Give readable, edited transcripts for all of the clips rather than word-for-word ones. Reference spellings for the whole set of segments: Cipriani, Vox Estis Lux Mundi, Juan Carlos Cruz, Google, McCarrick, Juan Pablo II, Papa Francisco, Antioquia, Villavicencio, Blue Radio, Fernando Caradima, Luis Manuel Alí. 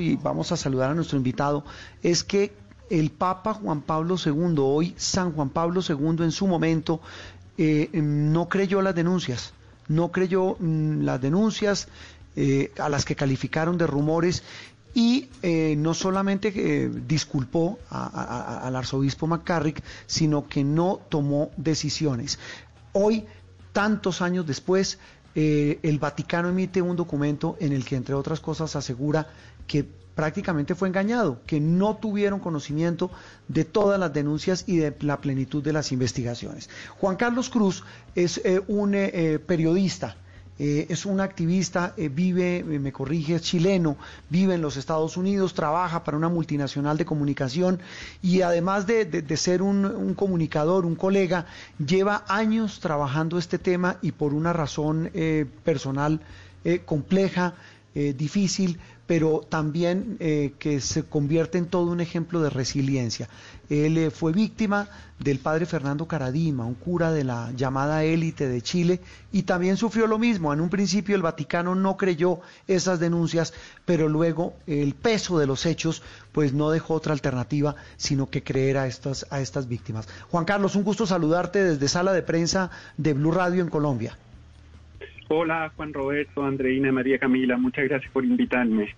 y vamos a saludar a nuestro invitado, es que el Papa Juan Pablo II, hoy San Juan Pablo II, en su momento no creyó las denuncias, a las que calificaron de rumores, y no solamente disculpó al arzobispo McCarrick, sino que no tomó decisiones. Hoy, tantos años después, el Vaticano emite un documento en el que, entre otras cosas, asegura que prácticamente fue engañado, que no tuvieron conocimiento de todas las denuncias y de la plenitud de las investigaciones. Juan Carlos Cruz es un periodista, es un activista, vive, me corrige, es chileno, vive en los Estados Unidos, trabaja para una multinacional de comunicación y además de ser un comunicador, un colega, lleva años trabajando este tema y por una razón personal compleja, difícil, pero también que se convierte en todo un ejemplo de resiliencia. Él fue víctima del padre Fernando Caradima, un cura de la llamada élite de Chile, y también sufrió lo mismo. En un principio el Vaticano no creyó esas denuncias, pero luego el peso de los hechos pues no dejó otra alternativa sino que creer a estas víctimas. Juan Carlos, un gusto saludarte desde Sala de Prensa de Blue Radio en Colombia. Hola, Juan Roberto, Andreina, María Camila, muchas gracias por invitarme.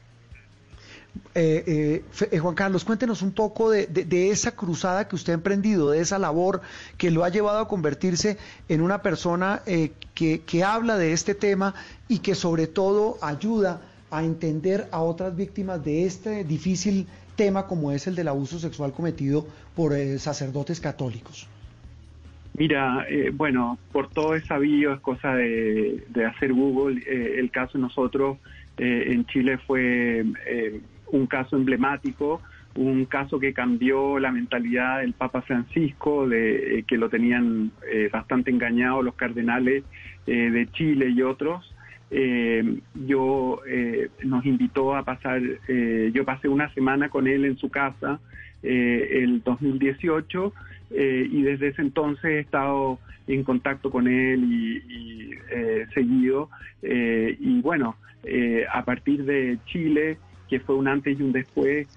Juan Carlos, cuéntenos un poco de esa cruzada que usted ha emprendido, de esa labor que lo ha llevado a convertirse en una persona que habla de este tema y que sobre todo ayuda a entender a otras víctimas de este difícil tema como es el del abuso sexual cometido por sacerdotes católicos. Mira, bueno, por todo es sabido, es cosa de hacer Google. El caso de nosotros en Chile fue un caso emblemático, un caso que cambió la mentalidad del Papa Francisco, que lo tenían bastante engañado los cardenales de Chile y otros. Nos invitó a pasar, yo pasé una semana con él en su casa el 2018, y desde ese entonces he estado en contacto con él y seguido, y bueno, a partir de Chile, que fue un antes y un después,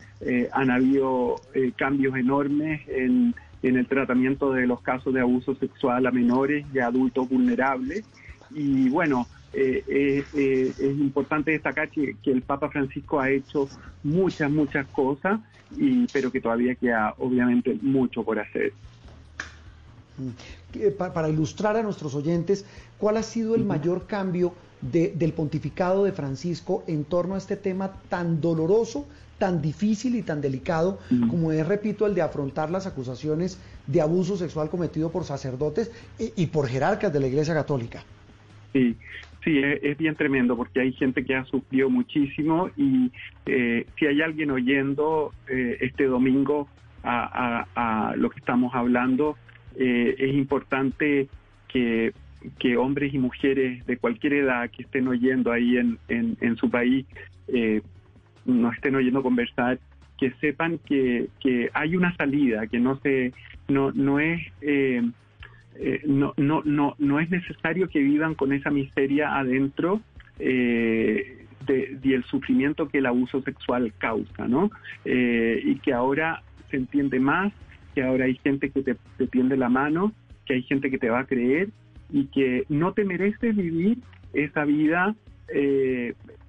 han habido cambios enormes en el tratamiento de los casos de abuso sexual a menores y a adultos vulnerables, y bueno, es importante destacar que el Papa Francisco ha hecho muchas cosas, pero que todavía queda obviamente mucho por hacer. Para ilustrar a nuestros oyentes, ¿cuál ha sido el mayor cambio del pontificado de Francisco en torno a este tema tan doloroso, tan difícil y tan delicado, como es, repito, el de afrontar las acusaciones de abuso sexual cometido por sacerdotes y por jerarcas de la Iglesia Católica? Sí, es bien tremendo porque hay gente que ha sufrido muchísimo y si hay alguien oyendo este domingo a lo que estamos hablando, es importante que hombres y mujeres de cualquier edad que estén oyendo ahí en su país, nos estén oyendo conversar, que sepan que hay una salida, que no es... No es necesario que vivan con esa miseria adentro del sufrimiento que el abuso sexual causa, ¿no? Y que ahora se entiende más, que ahora hay gente que te tiende la mano, que hay gente que te va a creer y que no te mereces vivir esa vida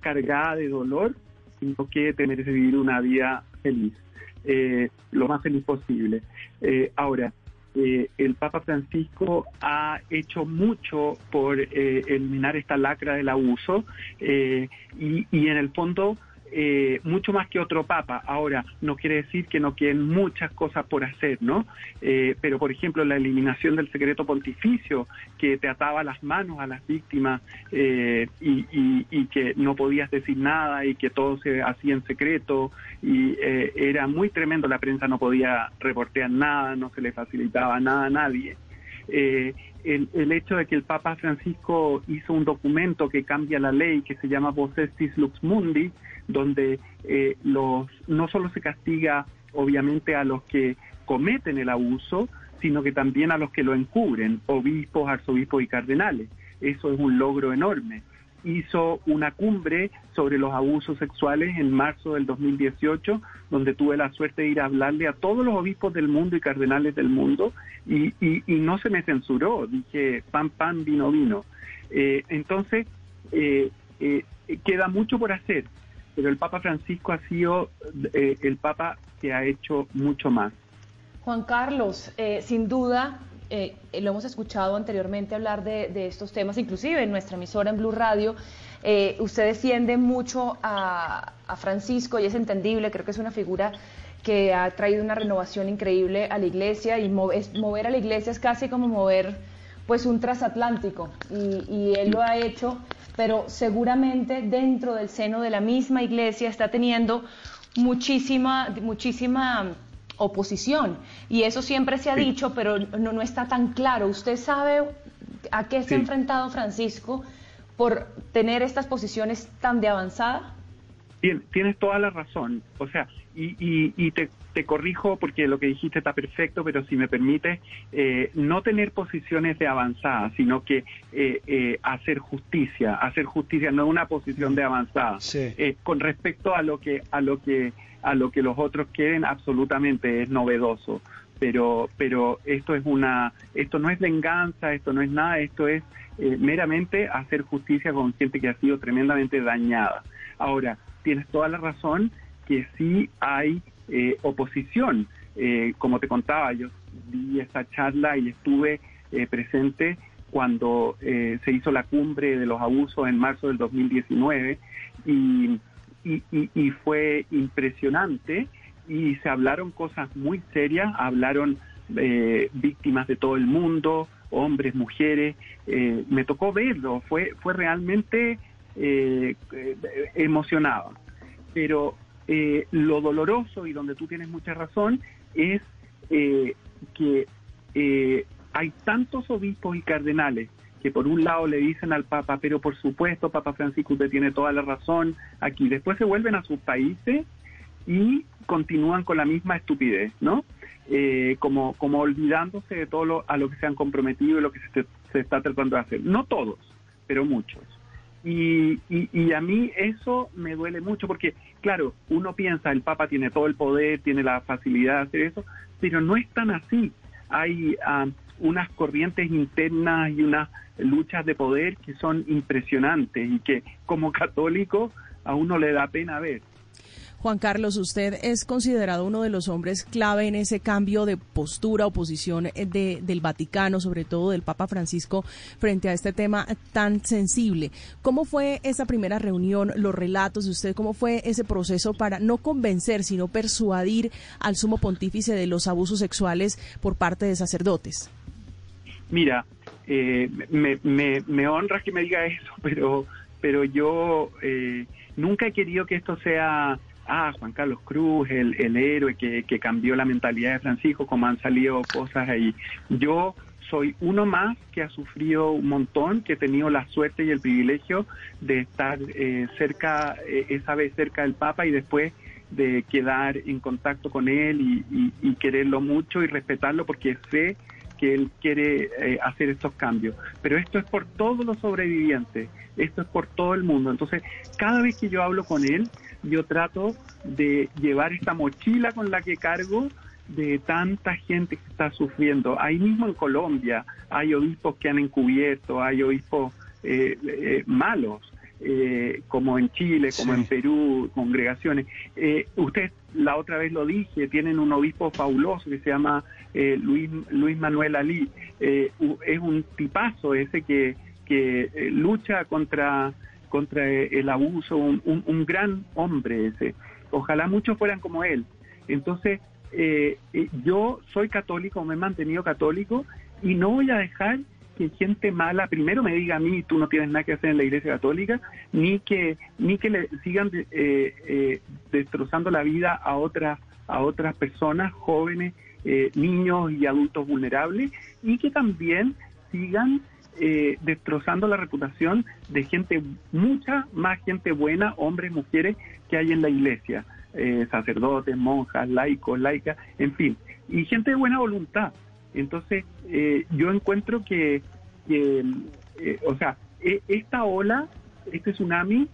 cargada de dolor, sino que te mereces vivir una vida feliz, lo más feliz posible. Ahora, el Papa Francisco ha hecho mucho por eliminar esta lacra del abuso y en el fondo mucho más que otro Papa. Ahora, no quiere decir que no queden muchas cosas por hacer, ¿no? Pero, por ejemplo, la eliminación del secreto pontificio que te ataba las manos a las víctimas y que no podías decir nada y que todo se hacía en secreto y era muy tremendo, la prensa no podía reportear nada, no se le facilitaba nada a nadie. El hecho de que el Papa Francisco hizo un documento que cambia la ley, que se llama Vox Estis Lux Mundi, donde no solo se castiga obviamente a los que cometen el abuso, sino que también a los que lo encubren, obispos, arzobispos y cardenales. Eso es un logro enorme. hizo una cumbre sobre los abusos sexuales en marzo del 2018, donde tuve la suerte de ir a hablarle a todos los obispos del mundo y cardenales del mundo, y no se me censuró, dije pan, pan, vino, vino. Entonces, queda mucho por hacer, pero el Papa Francisco ha sido el Papa que ha hecho mucho más. Juan Carlos, sin duda... lo hemos escuchado anteriormente hablar de estos temas, inclusive en nuestra emisora en Blue Radio. Usted defiende mucho a Francisco y es entendible, creo que es una figura que ha traído una renovación increíble a la Iglesia, y mover a la Iglesia es casi como mover pues un transatlántico, y él lo ha hecho, pero seguramente dentro del seno de la misma Iglesia está teniendo muchísima oposición, y eso siempre se ha dicho, pero no está tan claro. ¿Usted sabe a qué se ha enfrentado Francisco por tener estas posiciones tan de avanzada? Bien, tienes toda la razón, o sea, y te corrijo porque lo que dijiste está perfecto, pero si me permites, no tener posiciones de avanzada, sino que hacer justicia, no una posición de avanzada, con respecto a lo que los otros quieren. Absolutamente es novedoso, pero esto no es venganza, esto no es nada, esto es meramente hacer justicia con gente que ha sido tremendamente dañada. Ahora, tienes toda la razón que sí hay oposición. Como te contaba, yo di esta charla y estuve presente cuando se hizo la cumbre de los abusos en marzo del 2019, y fue impresionante, y se hablaron cosas muy serias, hablaron víctimas de todo el mundo, hombres, mujeres, me tocó verlo, fue realmente emocionado. Pero lo doloroso, y donde tú tienes mucha razón, es que hay tantos obispos y cardenales que por un lado le dicen al Papa, pero por supuesto, Papa Francisco, usted tiene toda la razón aquí. Después se vuelven a sus países y continúan con la misma estupidez, ¿no? Como olvidándose de todo a lo que se han comprometido y lo que se está tratando de hacer. No todos, pero muchos. Y a mí eso me duele mucho, porque, claro, uno piensa, el Papa tiene todo el poder, tiene la facilidad de hacer eso, pero no es tan así. Hay unas corrientes internas y unas luchas de poder que son impresionantes y que, como católico, a uno le da pena ver. Juan Carlos, usted es considerado uno de los hombres clave en ese cambio de postura o posición del Vaticano, sobre todo del Papa Francisco, frente a este tema tan sensible. ¿Cómo fue esa primera reunión, los relatos de usted? ¿Cómo fue ese proceso para no convencer, sino persuadir al Sumo Pontífice de los abusos sexuales por parte de sacerdotes? Mira, me honra que me diga eso, pero yo nunca he querido que esto sea... Juan Carlos Cruz, el héroe que cambió la mentalidad de Francisco, como han salido cosas ahí. Yo soy uno más que ha sufrido un montón, que he tenido la suerte y el privilegio de estar cerca del Papa, y después de quedar en contacto con él y quererlo mucho y respetarlo, porque sé que él quiere hacer estos cambios. Pero esto es por todos los sobrevivientes, esto es por todo el mundo. Entonces, cada vez que yo hablo con él, yo trato de llevar esta mochila con la que cargo de tanta gente que está sufriendo. Ahí mismo en Colombia hay obispos que han encubierto, hay obispos malos, como en Chile, como en Perú, congregaciones. Usted, la otra vez lo dije, tienen un obispo fabuloso que se llama Luis Manuel Alí. Es un tipazo ese que lucha contra el abuso, un gran hombre ese. Ojalá muchos fueran como él. Entonces, yo soy católico, me he mantenido católico, y no voy a dejar que gente mala primero me diga a mí, tú no tienes nada que hacer en la Iglesia Católica, ni que le sigan destrozando la vida a otras personas, jóvenes, niños y adultos vulnerables, y que también sigan destrozando la reputación de gente, mucha más gente buena, hombres, mujeres, que hay en la Iglesia, sacerdotes, monjas, laicos, laicas, en fin, y gente de buena voluntad. Entonces, yo encuentro que esta ola este tsunami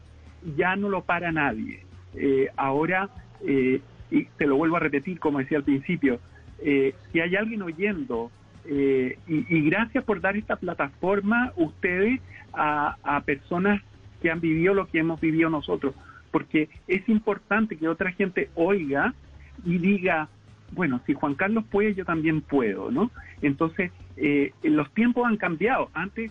ya no lo para nadie. Ahora, y te lo vuelvo a repetir, como decía al principio, si hay alguien oyendo, y gracias por dar esta plataforma ustedes a personas que han vivido lo que hemos vivido nosotros, porque es importante que otra gente oiga y diga, bueno, si Juan Carlos puede, yo también puedo, ¿no? Entonces, los tiempos han cambiado. Antes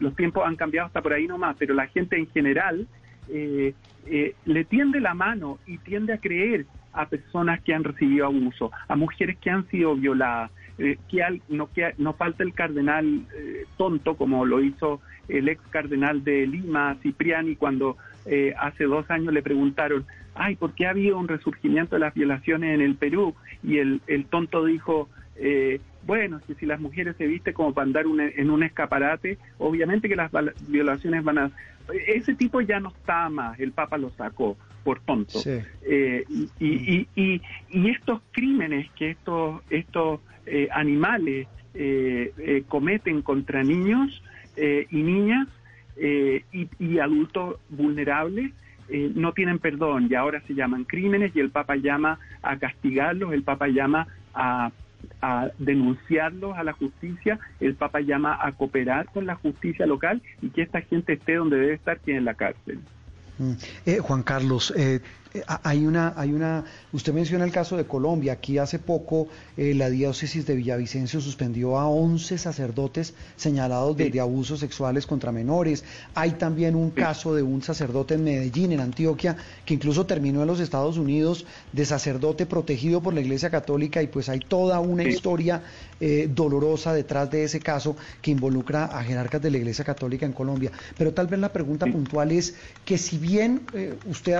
los tiempos han cambiado hasta por ahí nomás, pero la gente en general le tiende la mano y tiende a creer a personas que han recibido abuso, a mujeres que han sido violadas, que no falta el cardenal tonto, como lo hizo el ex cardenal de Lima, Cipriani, cuando hace 2 años le preguntaron, ¿por qué ha habido un resurgimiento de las violaciones en el Perú? Y el tonto dijo, bueno, si las mujeres se visten como para andar en un escaparate, obviamente que las violaciones van a... Ese tipo ya no está más, el Papa lo sacó por tonto. Sí. Y estos crímenes que estos animales cometen contra niños y niñas y adultos vulnerables, no tienen perdón, y ahora se llaman crímenes, y el Papa llama a castigarlos, el Papa llama a denunciarlos a la justicia, el Papa llama a cooperar con la justicia local y que esta gente esté donde debe estar, que es en la cárcel. Juan Carlos, usted menciona el caso de Colombia. Aquí hace poco la diócesis de Villavicencio suspendió a 11 sacerdotes señalados de abusos sexuales contra menores. Hay también un caso de un sacerdote en Medellín, en Antioquia, que incluso terminó en los Estados Unidos de sacerdote protegido por la Iglesia Católica, y pues hay toda una historia dolorosa detrás de ese caso que involucra a jerarcas de la Iglesia Católica en Colombia. Pero tal vez la pregunta puntual es que si bien usted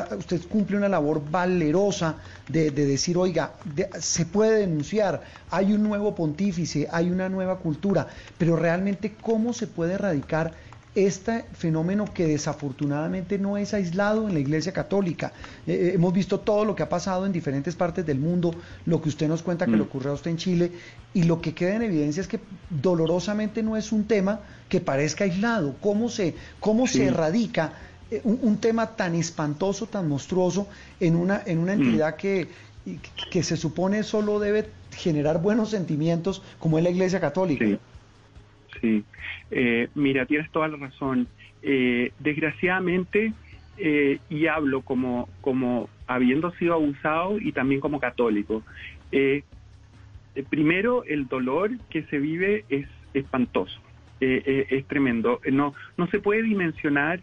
cumple una labor valerosa de decir, oiga, se puede denunciar, hay un nuevo pontífice, hay una nueva cultura, pero realmente ¿cómo se puede erradicar este fenómeno que desafortunadamente no es aislado en la Iglesia Católica? Hemos visto todo lo que ha pasado en diferentes partes del mundo, lo que usted nos cuenta que le ocurrió a usted en Chile, y lo que queda en evidencia es que dolorosamente no es un tema que parezca aislado. ¿Cómo se erradica un tema tan espantoso, tan monstruoso, en una entidad que se supone solo debe generar buenos sentimientos, como es la Iglesia Católica? Sí. Mira, tienes toda la razón. Desgraciadamente, y hablo como habiendo sido abusado y también como católico, primero, el dolor que se vive es espantoso, es tremendo. No se puede dimensionar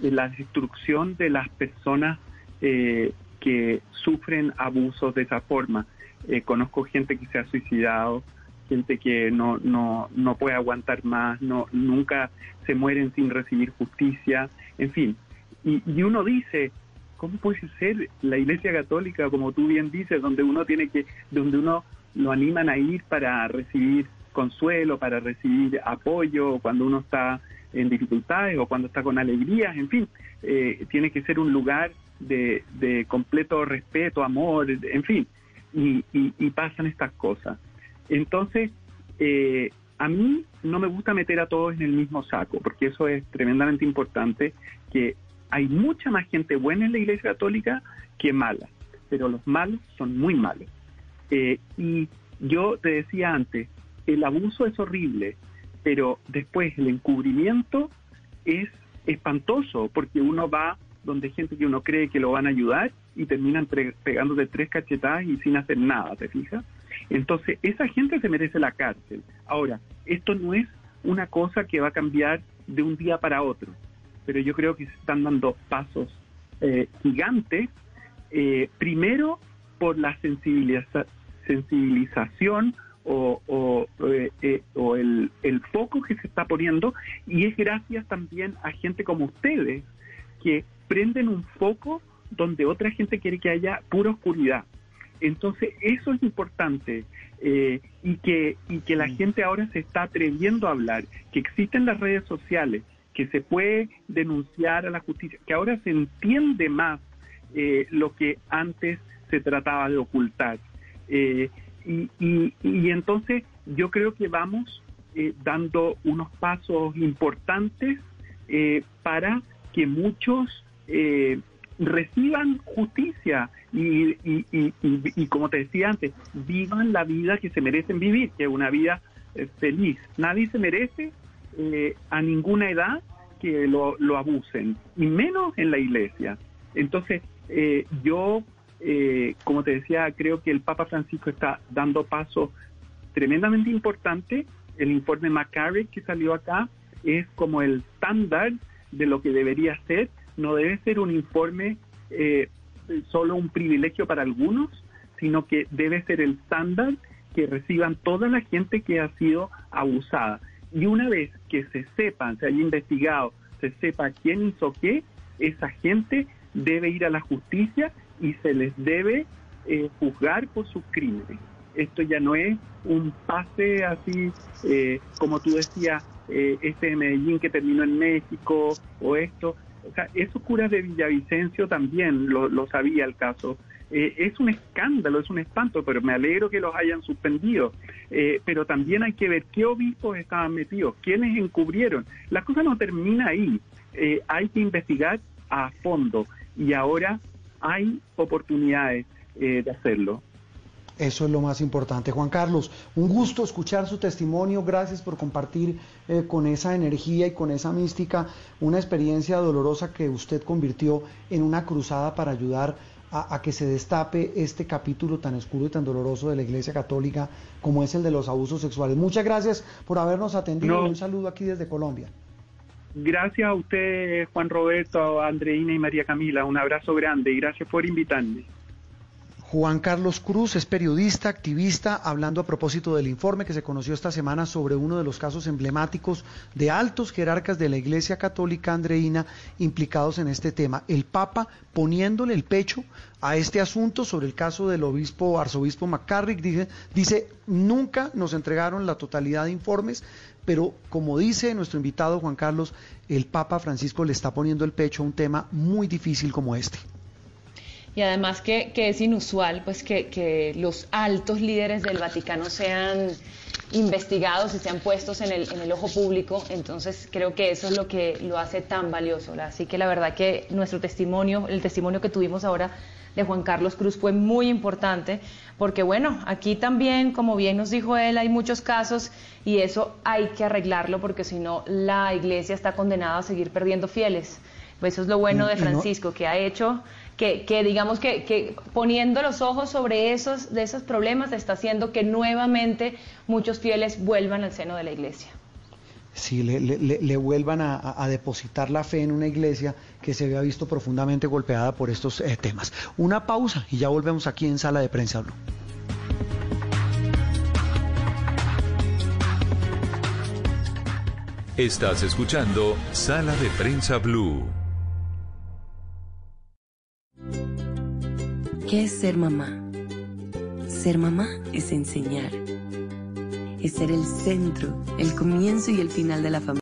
la destrucción de las personas que sufren abusos de esa forma. Conozco gente que se ha suicidado, gente que no puede aguantar más, nunca se mueren sin recibir justicia, en fin. Y uno dice, ¿cómo puede ser la Iglesia Católica, como tú bien dices, donde uno lo animan a ir para recibir consuelo, para recibir apoyo cuando uno está en dificultades o cuando está con alegrías? En fin, tiene que ser un lugar de completo respeto, amor, en fin, y pasan estas cosas. Entonces, a mí no me gusta meter a todos en el mismo saco, porque eso es tremendamente importante, que hay mucha más gente buena en la Iglesia Católica que mala, pero los malos son muy malos. Y yo te decía antes, el abuso es horrible, pero después el encubrimiento es espantoso, porque uno va donde gente que uno cree que lo van a ayudar y terminan pegándote 3 cachetadas y sin hacer nada, ¿te fijas? Entonces, esa gente se merece la cárcel. Ahora, esto no es una cosa que va a cambiar de un día para otro, pero yo creo que se están dando pasos gigantes, primero por la sensibilización o el foco que se está poniendo, y es gracias también a gente como ustedes que prenden un foco donde otra gente quiere que haya pura oscuridad. Entonces, eso es importante, y que la gente ahora se está atreviendo a hablar, que existen las redes sociales, que se puede denunciar a la justicia, que ahora se entiende más lo que antes se trataba de ocultar. Y entonces yo creo que vamos dando unos pasos importantes para que muchos reciban justicia y como te decía antes, vivan la vida que se merecen vivir, que es una vida feliz. Nadie se merece a ninguna edad que lo abusen, y menos en la iglesia. Entonces, yo, como te decía, creo que el Papa Francisco está dando pasos tremendamente importantes. El informe McCarrick que salió acá es como el estándar de lo que debería ser. No debe ser un informe solo un privilegio para algunos, sino que debe ser el estándar que reciban toda la gente que ha sido abusada. Y una vez que se sepan, se haya investigado, se sepa quién hizo qué, esa gente debe ir a la justicia y se les debe juzgar por sus crímenes. Esto ya no es un pase así, como tú decías, este de Medellín que terminó en México, o esto. O sea, esos curas de Villavicencio también lo sabía el caso. Es un escándalo, es un espanto, pero me alegro que los hayan suspendido. Pero también hay que ver qué obispos estaban metidos, quiénes encubrieron. La cosa no termina ahí. Hay que investigar a fondo, y ahora hay oportunidades de hacerlo. Eso es lo más importante. Juan Carlos, un gusto escuchar su testimonio. Gracias por compartir con esa energía y con esa mística una experiencia dolorosa que usted convirtió en una cruzada para ayudar a que se destape este capítulo tan oscuro y tan doloroso de la Iglesia Católica como es el de los abusos sexuales. Muchas gracias por habernos atendido. No. Un saludo aquí desde Colombia. Gracias a usted, Juan Roberto, a Andreina y María Camila. Un abrazo grande y gracias por invitarme. Juan Carlos Cruz es periodista, activista, hablando a propósito del informe que se conoció esta semana sobre uno de los casos emblemáticos de altos jerarcas de la Iglesia Católica Andreína implicados en este tema. El Papa poniéndole el pecho a este asunto sobre el caso del arzobispo McCarrick. Dice, nunca nos entregaron la totalidad de informes, pero como dice nuestro invitado Juan Carlos, el Papa Francisco le está poniendo el pecho a un tema muy difícil como este. Y además que es inusual pues que los altos líderes del Vaticano sean investigados y sean puestos en el ojo público. Entonces creo que eso es lo que lo hace tan valioso. Así que la verdad que nuestro testimonio, el testimonio que tuvimos ahora de Juan Carlos Cruz, fue muy importante, porque bueno, aquí también, como bien nos dijo él, hay muchos casos y eso hay que arreglarlo, porque si no la Iglesia está condenada a seguir perdiendo fieles. Pues eso es lo bueno de Francisco, que ha hecho que digamos que poniendo los ojos sobre esos problemas está haciendo que nuevamente muchos fieles vuelvan al seno de la Iglesia. Sí, le vuelvan a depositar la fe en una Iglesia que se había visto profundamente golpeada por estos temas. Una pausa y ya volvemos aquí en Sala de Prensa Blue. Estás escuchando Sala de Prensa Blue. ¿Qué es ser mamá? Ser mamá es enseñar, es ser el centro, el comienzo y el final de la familia.